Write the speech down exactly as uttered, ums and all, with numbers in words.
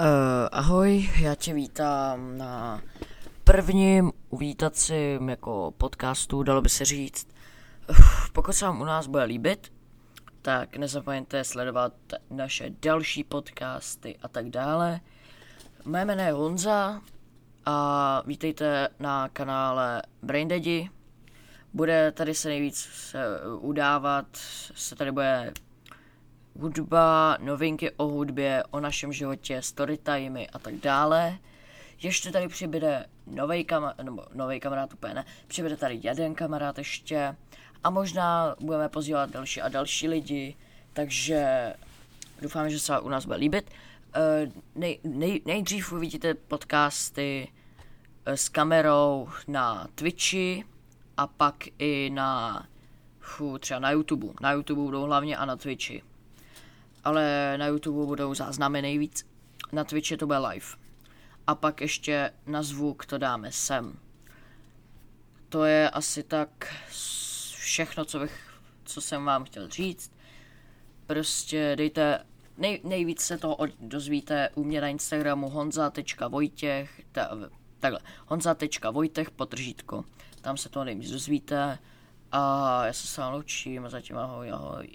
Uh, ahoj, já tě vítám na prvním uvítacím jako podcastu, dalo by se říct. Uf, pokud se vám u nás bude líbit, tak nezapomeňte sledovat naše další podcasty a tak dále. Mé jméno je Honza a vítejte na kanále Brain Daddy. Bude tady se nejvíc se udávat, se tady bude hudba, novinky o hudbě, o našem životě, storytimey a tak dále. Ještě tady přibude novej kamarád, nebo novej kamarád úplně ne, přibude tady jeden kamarád ještě a možná budeme pozývat další a další lidi, takže doufám, že se u nás bude líbit. Nej, nej, nejdřív uvidíte podcasty s kamerou na Twitchi a pak i na, fuh, třeba na YouTube. Na YouTube budou hlavně a na Twitchi. Ale na YouTube budou záznamy nejvíc, na Twitchi to bude live. A pak ještě na zvuk to dáme sem. To je asi tak všechno, co bych, co jsem vám chtěl říct. Prostě dejte, nej, nejvíc se toho dozvíte u mě na Instagramu honza tečka vojtěch, ta, takhle, honza tečka vojtěch potržítko. Tam se toho nejvíc dozvíte. A já se s vámi loučím a zatím ahoj, ahoj.